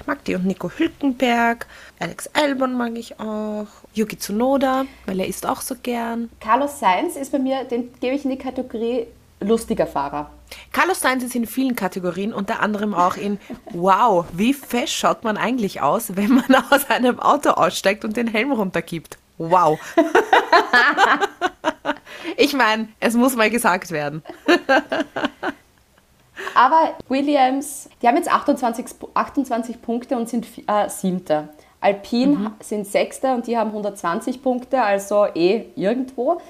ich mag die. Und Nico Hülkenberg, Alex Albon mag ich auch, Yuki Tsunoda, weil er isst auch so gern. Carlos Sainz ist bei mir, den gebe ich in die Kategorie lustiger Fahrer. Carlos Sainz ist in vielen Kategorien, unter anderem auch in wow, wie fesch schaut man eigentlich aus, wenn man aus einem Auto aussteigt und den Helm runtergibt. Wow. Ich meine, es muss mal gesagt werden. Aber Williams, die haben jetzt 28 Punkte und sind 7. Alpine sind 6. und die haben 120 Punkte, also irgendwo.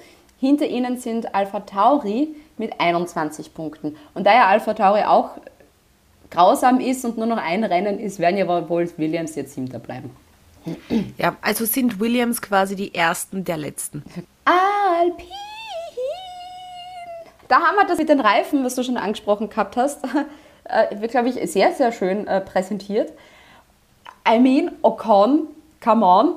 Hinter ihnen sind Alpha Tauri mit 21 Punkten. Und da ja Alpha Tauri auch grausam ist und nur noch ein Rennen ist, werden ja wohl Williams jetzt 7. bleiben. Ja, also sind Williams quasi die Ersten der Letzten. Alpine! Da haben wir das mit den Reifen, was du schon angesprochen gehabt hast, wird, glaube ich, sehr, sehr schön präsentiert. I mean, Ocon, come on,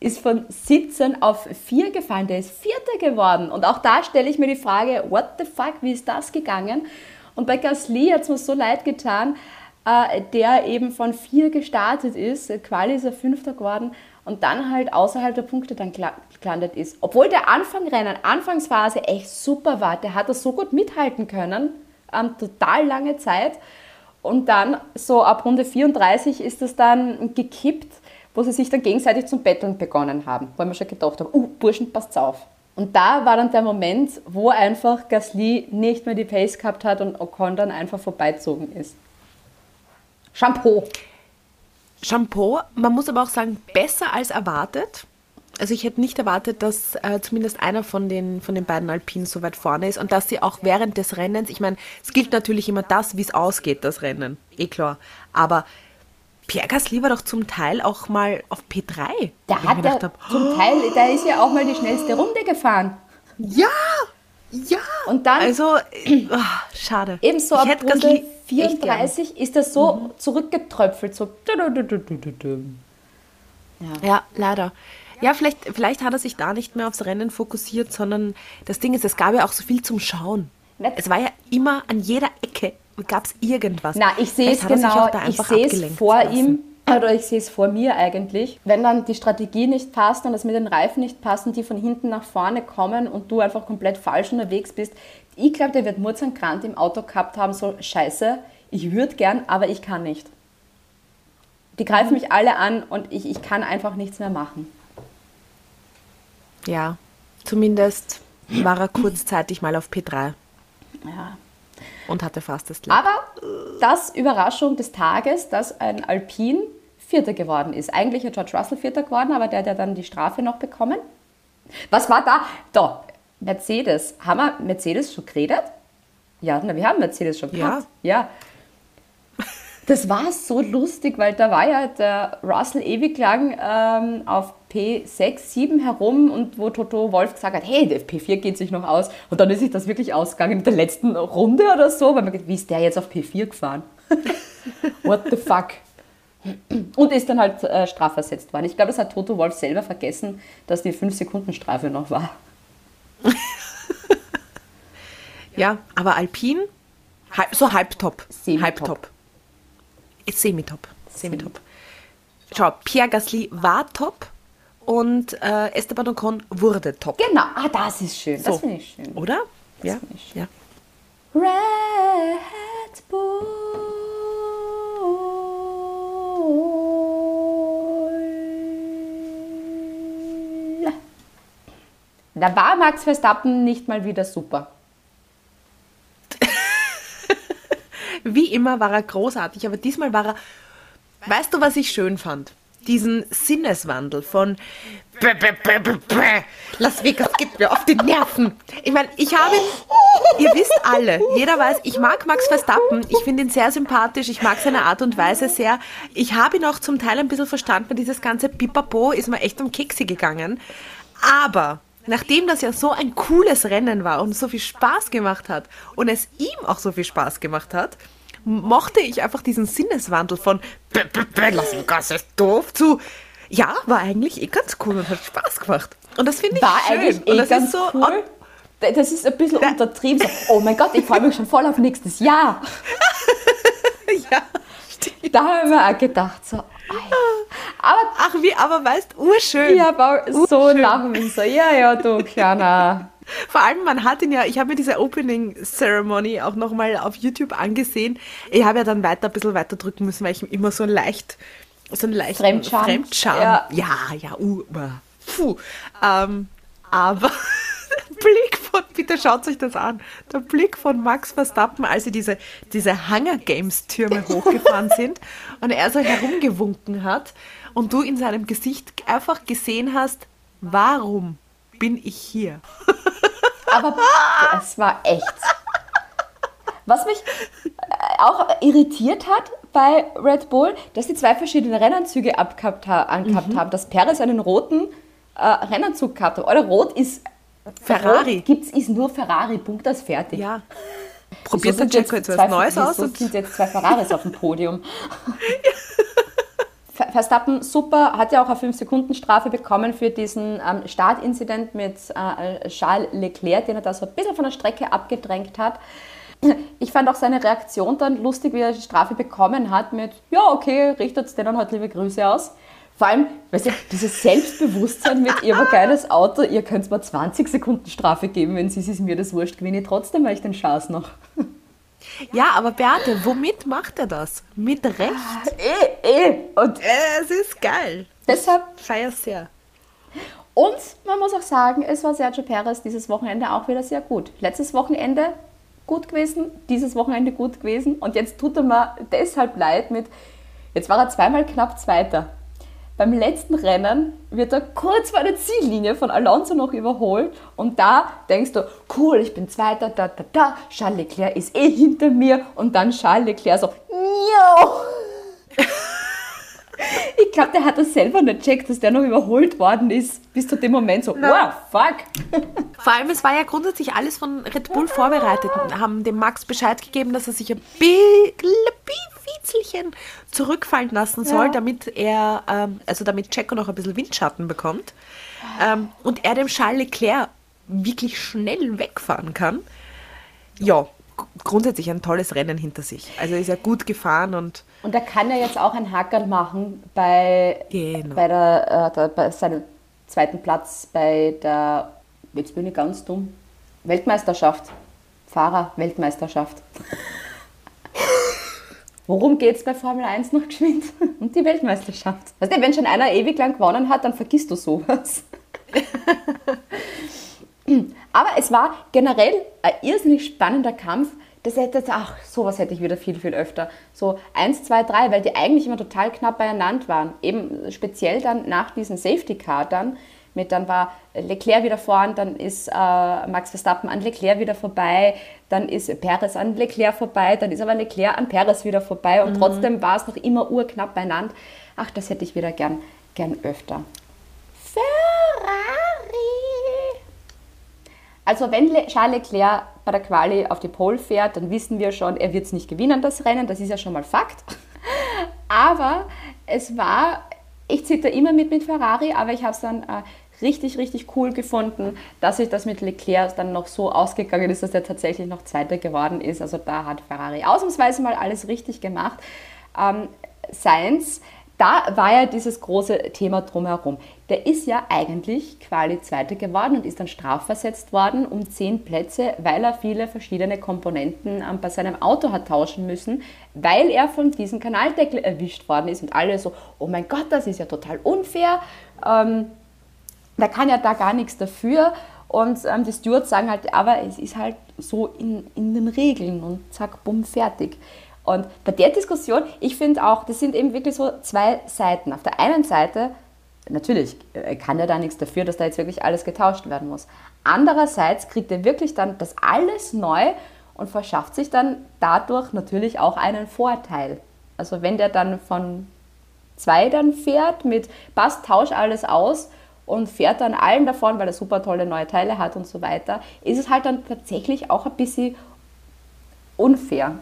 ist von 17 auf 4 gefallen, der ist 4. geworden. Und auch da stelle ich mir die Frage, what the fuck, wie ist das gegangen? Und bei Gasly hat es mir so leid getan, der eben von 4 gestartet ist, Quali ist er 5. geworden und dann halt außerhalb der Punkte dann gelandet ist. Obwohl der Anfangsphase echt super war, der hat das so gut mithalten können, total lange Zeit und dann so ab Runde 34 ist das dann gekippt, wo sie sich dann gegenseitig zum Betteln begonnen haben, weil man schon gedacht haben, Burschen, passt's auf. Und da war dann der Moment, wo einfach Gasly nicht mehr die Pace gehabt hat und Ocon dann einfach vorbeizogen ist. Shampoo. Man muss aber auch sagen, besser als erwartet. Also ich hätte nicht erwartet, dass zumindest einer von den beiden Alpinen so weit vorne ist und dass sie auch während des Rennens, ich meine, es gilt natürlich immer das, wie es ausgeht, das Rennen, klar. Aber Pierre Gasly war doch zum Teil auch mal auf P3. Da ist ja auch mal die schnellste Runde gefahren. Ja. Und dann, also, schade. Ebenso ab Runde 34 ist das so zurückgetröpfelt, so. Ja, leider. Ja, vielleicht hat er sich da nicht mehr aufs Rennen fokussiert, sondern das Ding ist, es gab ja auch so viel zum Schauen. Es war ja immer an jeder Ecke, gab es irgendwas. Na, ich sehe es genau, ich sehe es vor ihm, oder ich sehe es vor mir eigentlich. Wenn dann die Strategie nicht passt und das mit den Reifen nicht passt und die von hinten nach vorne kommen und du einfach komplett falsch unterwegs bist, ich glaube, der wird Murzankrant im Auto gehabt haben, so scheiße, ich würde gern, aber ich kann nicht. Die greifen mich alle an und ich kann einfach nichts mehr machen. Ja, zumindest war er kurzzeitig mal auf P3. Ja. Und hatte Fastest Lap. Aber das Überraschung des Tages, dass ein Alpine Vierter geworden ist. Eigentlich ist George Russell Vierter geworden, aber der hat ja dann die Strafe noch bekommen. Was war da? Da, Mercedes. Haben wir Mercedes schon geredet? Ja, wir haben Mercedes schon gehabt. Ja. Das war so lustig, weil da war ja der Russell ewig lang auf P6, 7 herum und wo Toto Wolff gesagt hat, hey, der P4 geht sich noch aus. Und dann ist sich das wirklich ausgegangen in der letzten Runde oder so, weil man gedacht, wie ist der jetzt auf P4 gefahren? What the fuck? Und ist dann halt strafversetzt worden. Ich glaube, das hat Toto Wolff selber vergessen, dass die 5-Sekunden-Strafe noch war. Ja, aber Alpine, so halbtop. Halbtop. Semitop. Schau, Pierre Gasly war top und Esteban Ocon wurde top. Genau, das ist schön. So. Das finde ich schön. Oder? Das finde ich schön. Ja. Red Bull. Da war Max Verstappen nicht mal wieder super. Wie immer war er großartig, aber diesmal war er, weißt du, was ich schön fand? Diesen Sinneswandel von Las Vegas geht mir auf die Nerven. Ich meine, ihr wisst alle, jeder weiß, ich mag Max Verstappen, ich finde ihn sehr sympathisch, ich mag seine Art und Weise sehr. Ich habe ihn auch zum Teil ein bisschen verstanden, dieses ganze Pipapo ist mir echt um Kekse gegangen. Aber nachdem das ja so ein cooles Rennen war und so viel Spaß gemacht hat und es ihm auch so viel Spaß gemacht hat, mochte ich einfach diesen Sinneswandel von lass mich ganz doof zu, ja, war eigentlich ganz cool und hat Spaß gemacht. Und das finde ich war schön. Eigentlich und das ganz ist so cool. Das ist ein bisschen untertrieben. So, oh mein Gott, ich freue mich schon voll auf nächstes Jahr. Ja, stimmt. Da haben wir auch gedacht, so, aber weißt, urschön. Ja, aber so lachen wir so, ja, du Kleiner. Vor allem, man hat ihn ja, ich habe mir diese Opening-Ceremony auch nochmal auf YouTube angesehen. Ich habe ja dann ein bisschen weiter drücken müssen, weil ich immer so einen leichten Fremdscham. Aber bitte schaut euch das an, der Blick von Max Verstappen, als sie diese Hunger Games-Türme hochgefahren sind und er so herumgewunken hat und du in seinem Gesicht einfach gesehen hast, warum bin ich hier? Aber es war echt. Was mich auch irritiert hat bei Red Bull, dass die zwei verschiedene Rennanzüge angehabt haben, dass Perez einen roten Rennanzug gehabt hat. Oder rot ist Ferrari. Ist nur Ferrari, Punkt, das fertig. Ja. Probiert der Jacko jetzt was Neues aus? So sind jetzt zwei Ferraris auf dem Podium. Ja. Verstappen, super, hat ja auch eine 5-Sekunden-Strafe bekommen für diesen Startincident mit Charles Leclerc, den er da so ein bisschen von der Strecke abgedrängt hat. Ich fand auch seine Reaktion dann lustig, wie er die Strafe bekommen hat mit, ja, okay, richtet's denen halt liebe Grüße aus. Vor allem, weißt du, dieses Selbstbewusstsein mit, ihr war geiles Auto, ihr könnt mir 20 Sekunden Strafe geben, wenn sie es mir das wurscht, gewinne ich trotzdem, weil ich den Schaß noch. Ja, aber Beate, womit macht er das? Mit Recht? Es ist geil. Deshalb feier es sehr. Und man muss auch sagen, es war Sergio Perez dieses Wochenende auch wieder sehr gut. Letztes Wochenende gut gewesen, dieses Wochenende gut gewesen und jetzt tut er mir deshalb leid mit, jetzt war er zweimal knapp Zweiter. Beim letzten Rennen wird er kurz vor der Ziellinie von Alonso noch überholt und da denkst du, cool, ich bin Zweiter, Charles Leclerc ist eh hinter mir und dann Charles Leclerc so, miau! Ich glaube, der hat das selber nicht gecheckt, dass der noch überholt worden ist. Bis zu dem Moment so, wow, fuck. Vor allem, es war ja grundsätzlich alles von Red Bull vorbereitet. Haben dem Max Bescheid gegeben, dass er sich ein bisschen zurückfallen lassen soll, damit er, damit Checo noch ein bisschen Windschatten bekommt. Und er dem Charles Leclerc wirklich schnell wegfahren kann. Ja, grundsätzlich ein tolles Rennen hinter sich. Also ist er gut gefahren und... Und er kann ja jetzt auch ein Hackerl machen bei seinem zweiten Platz bei der, jetzt bin ich ganz dumm, Weltmeisterschaft. Fahrerweltmeisterschaft. Worum geht es bei Formel 1 noch geschwind? Um die Weltmeisterschaft. Weißt du, wenn schon einer ewig lang gewonnen hat, dann vergisst du sowas. Aber es war generell ein irrsinnig spannender Kampf. Das hätte jetzt, sowas hätte ich wieder viel, viel öfter. So 1, 2, 3, weil die eigentlich immer total knapp beieinander waren. Eben speziell dann nach diesem Safety Car dann war Leclerc wieder vorn, dann ist Max Verstappen an Leclerc wieder vorbei, dann ist Perez an Leclerc vorbei, dann ist aber Leclerc an Perez wieder vorbei und trotzdem war es noch immer urknapp beieinander. Ach, das hätte ich wieder gern öfter. Ferrari! Also wenn Charles Leclerc bei der Quali auf die Pole fährt, dann wissen wir schon, er wird es nicht gewinnen, das Rennen, das ist ja schon mal Fakt. Aber es war, ich zitter immer mit Ferrari, aber ich habe es dann richtig, richtig cool gefunden, dass sich das mit Leclerc dann noch so ausgegangen ist, dass er tatsächlich noch Zweiter geworden ist. Also da hat Ferrari ausnahmsweise mal alles richtig gemacht. Sainz, da war ja dieses große Thema drumherum. Der ist ja eigentlich Quali Zweiter geworden und ist dann strafversetzt worden um 10 Plätze, weil er viele verschiedene Komponenten bei seinem Auto hat tauschen müssen, weil er von diesem Kanaldeckel erwischt worden ist und alle so, oh mein Gott, das ist ja total unfair, da kann ja da gar nichts dafür und die Stewards sagen halt, aber es ist halt so in den Regeln und zack, bumm, fertig. Und bei der Diskussion, ich finde auch, das sind eben wirklich so zwei Seiten. Auf der einen Seite, natürlich kann er da nichts dafür, dass da jetzt wirklich alles getauscht werden muss. Andererseits kriegt er wirklich dann das alles neu und verschafft sich dann dadurch natürlich auch einen Vorteil. Also wenn der dann von 2 dann fährt mit, passt, tausch alles aus und fährt dann allen davon, weil er super tolle neue Teile hat und so weiter, ist es halt dann tatsächlich auch ein bisschen unfair.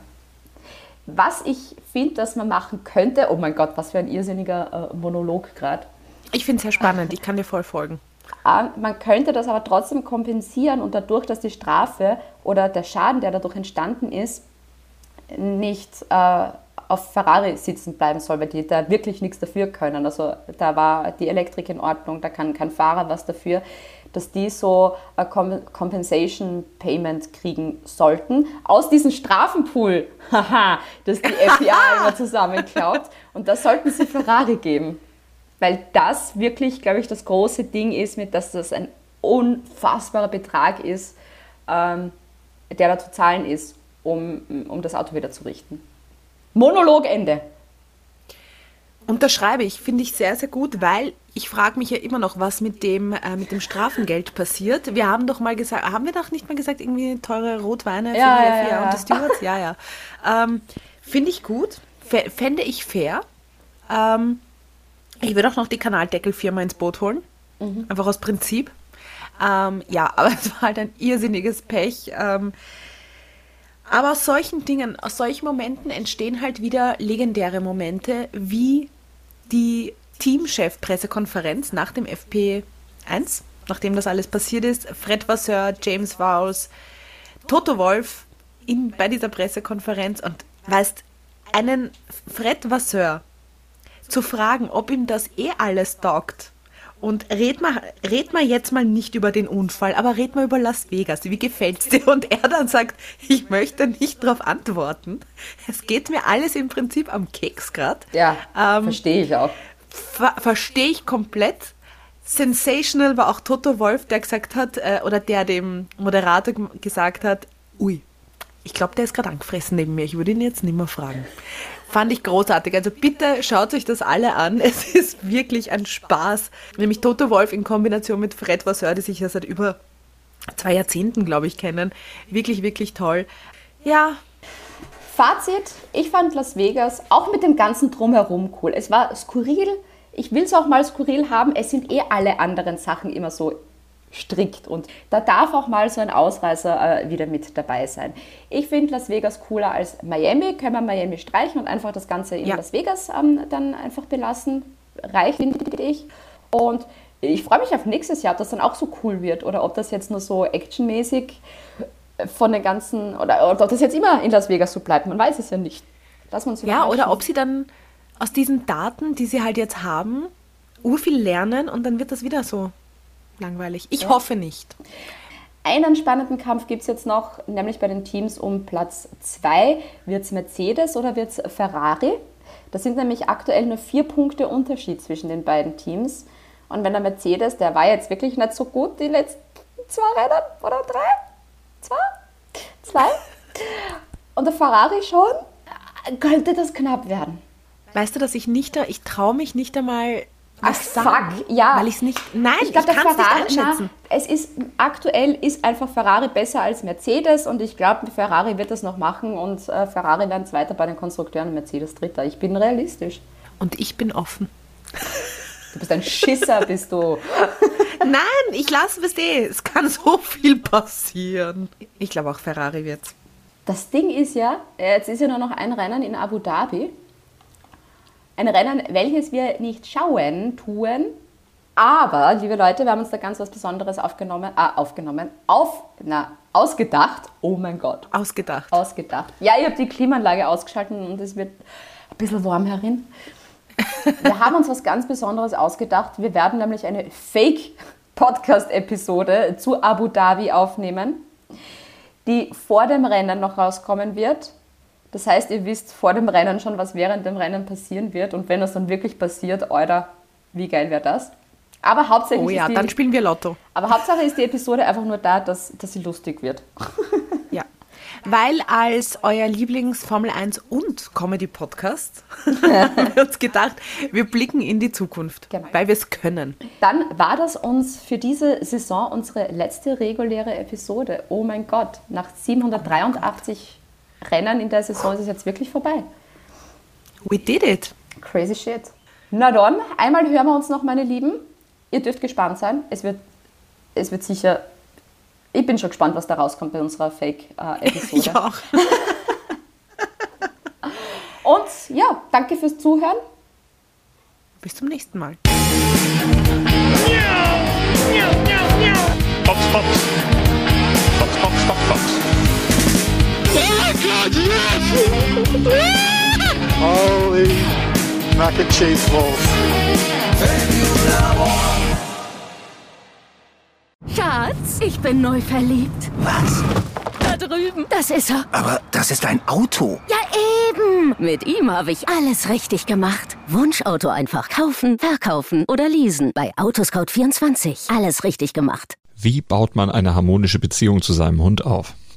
Was ich finde, dass man machen könnte, oh mein Gott, was für ein irrsinniger Monolog gerade. Ich finde es sehr spannend, ich kann dir voll folgen. Man könnte das aber trotzdem kompensieren und dadurch, dass die Strafe oder der Schaden, der dadurch entstanden ist, nicht auf Ferrari sitzen bleiben soll, weil die da wirklich nichts dafür können. Also da war die Elektrik in Ordnung, da kann kein Fahrer was dafür, dass die so ein Compensation Payment kriegen sollten aus diesem Strafenpool, dass die FPA immer zusammenklaubt. Und das sollten sie Ferrari geben, weil das wirklich, glaube ich, das große Ding ist, mit dass das ein unfassbarer Betrag ist, der da zu zahlen ist, um das Auto wieder zu richten. Monologende. Unterschreibe ich, finde ich sehr, sehr gut, weil ich frage mich ja immer noch, was mit dem Strafengeld passiert. Wir haben doch mal gesagt, haben wir doch nicht mal gesagt, irgendwie teure Rotweine für die FIA und die Stewards? Ja. Finde ich gut, fände ich fair. Ich würde auch noch die Kanaldeckelfirma ins Boot holen, einfach aus Prinzip. Aber es war halt ein irrsinniges Pech. Aber aus solchen Dingen, aus solchen Momenten entstehen halt wieder legendäre Momente, wie die Teamchef-Pressekonferenz nach dem FP1, nachdem das alles passiert ist. Fred Vasseur, James Vowles, Toto Wolff bei dieser Pressekonferenz. Und weißt, einen Fred Vasseur zu fragen, ob ihm das alles taugt. Und red mal jetzt mal nicht über den Unfall, aber red mal über Las Vegas. Wie gefällt's dir? Und er dann sagt, ich möchte nicht darauf antworten. Es geht mir alles im Prinzip am Keks gerade. Ja, verstehe ich auch. Verstehe ich komplett. Sensational war auch Toto Wolff, der gesagt hat, oder der dem Moderator gesagt hat, ui, Ich glaube, der ist gerade angefressen neben mir. Ich würde ihn jetzt nicht mehr fragen. Fand ich großartig. Also bitte schaut euch das alle an. Es ist wirklich ein Spaß. Nämlich Toto Wolff in Kombination mit Fred Vasseur, die sich ja seit über 2 Jahrzehnten, glaube ich, kennen. Wirklich, wirklich toll. Ja. Fazit. Ich fand Las Vegas auch mit dem ganzen Drumherum cool. Es war skurril. Ich will es auch mal skurril haben. Es sind eh alle anderen Sachen immer so strikt und da darf auch mal so ein Ausreißer wieder mit dabei sein. Ich finde Las Vegas cooler als Miami. Können wir Miami streichen und einfach das Ganze in Las Vegas dann einfach belassen. Reicht, finde ich. Und ich freue mich auf nächstes Jahr, ob das dann auch so cool wird oder ob das jetzt nur so actionmäßig von den ganzen oder ob das jetzt immer in Las Vegas so bleibt. Man weiß es ja nicht. Lass uns überraschen. Ja, oder ob sie dann aus diesen Daten, die sie halt jetzt haben, urviel lernen und dann wird das wieder so langweilig. Ich hoffe nicht. Einen spannenden Kampf gibt es jetzt noch, nämlich bei den Teams um Platz 2. Wird es Mercedes oder wird es Ferrari? Das sind nämlich aktuell nur 4 Punkte Unterschied zwischen den beiden Teams. Und wenn der Mercedes, der war jetzt wirklich nicht so gut die letzten 2 Rennen oder 3? 2? Und der Ferrari schon? Könnte das knapp werden. Weißt du, dass ich traue mich nicht einmal... Ach, fuck, ja. Weil ich es nicht... Nein, ich kann es nicht einschätzen. Na, aktuell ist einfach Ferrari besser als Mercedes und ich glaube, Ferrari wird das noch machen und Ferrari werden Zweiter bei den Konstrukteuren und Mercedes Dritter. Ich bin realistisch. Und ich bin offen. Du bist ein Schisser, bist du. Nein, ich lasse es eh. Es kann so viel passieren. Ich glaube auch Ferrari wird's. Das Ding ist ja, jetzt ist ja nur noch ein Rennen in Abu Dhabi. Ein Rennen, welches wir nicht tun. Aber, liebe Leute, wir haben uns da ganz was Besonderes ausgedacht. Oh mein Gott. Ausgedacht. Ja, ich habe die Klimaanlage ausgeschaltet und es wird ein bisschen warm herin. Wir haben uns was ganz Besonderes ausgedacht. Wir werden nämlich eine Fake-Podcast-Episode zu Abu Dhabi aufnehmen, die vor dem Rennen noch rauskommen wird. Das heißt, ihr wisst vor dem Rennen schon, was während dem Rennen passieren wird. Und wenn das dann wirklich passiert, Alter, wie geil wäre das? Aber hauptsächlich dann spielen wir Lotto. Aber Hauptsache ist die Episode einfach nur da, dass sie lustig wird. Ja, weil als euer Lieblings-Formel 1 und Comedy-Podcast haben wir uns gedacht, wir blicken in die Zukunft, genau, weil wir es können. Dann war das für diese Saison unsere letzte reguläre Episode. Oh mein Gott, nach 783 Rennen in der Saison ist es jetzt wirklich vorbei. We did it. Crazy shit. Na dann, einmal hören wir uns noch, meine Lieben. Ihr dürft gespannt sein. Es wird sicher... Ich bin schon gespannt, was da rauskommt bei unserer Fake-Episode. Ich auch. Und ja, danke fürs Zuhören. Bis zum nächsten Mal. Box, Box. Box, Box, Box, Box. Oh my God, yes! Holy mac and cheese balls. Schatz, ich bin neu verliebt. Was? Da drüben. Das ist er. Aber das ist ein Auto. Ja, eben. Mit ihm habe ich alles richtig gemacht. Wunschauto einfach kaufen, verkaufen oder leasen. Bei Autoscout24. Alles richtig gemacht. Wie baut man eine harmonische Beziehung zu seinem Hund auf?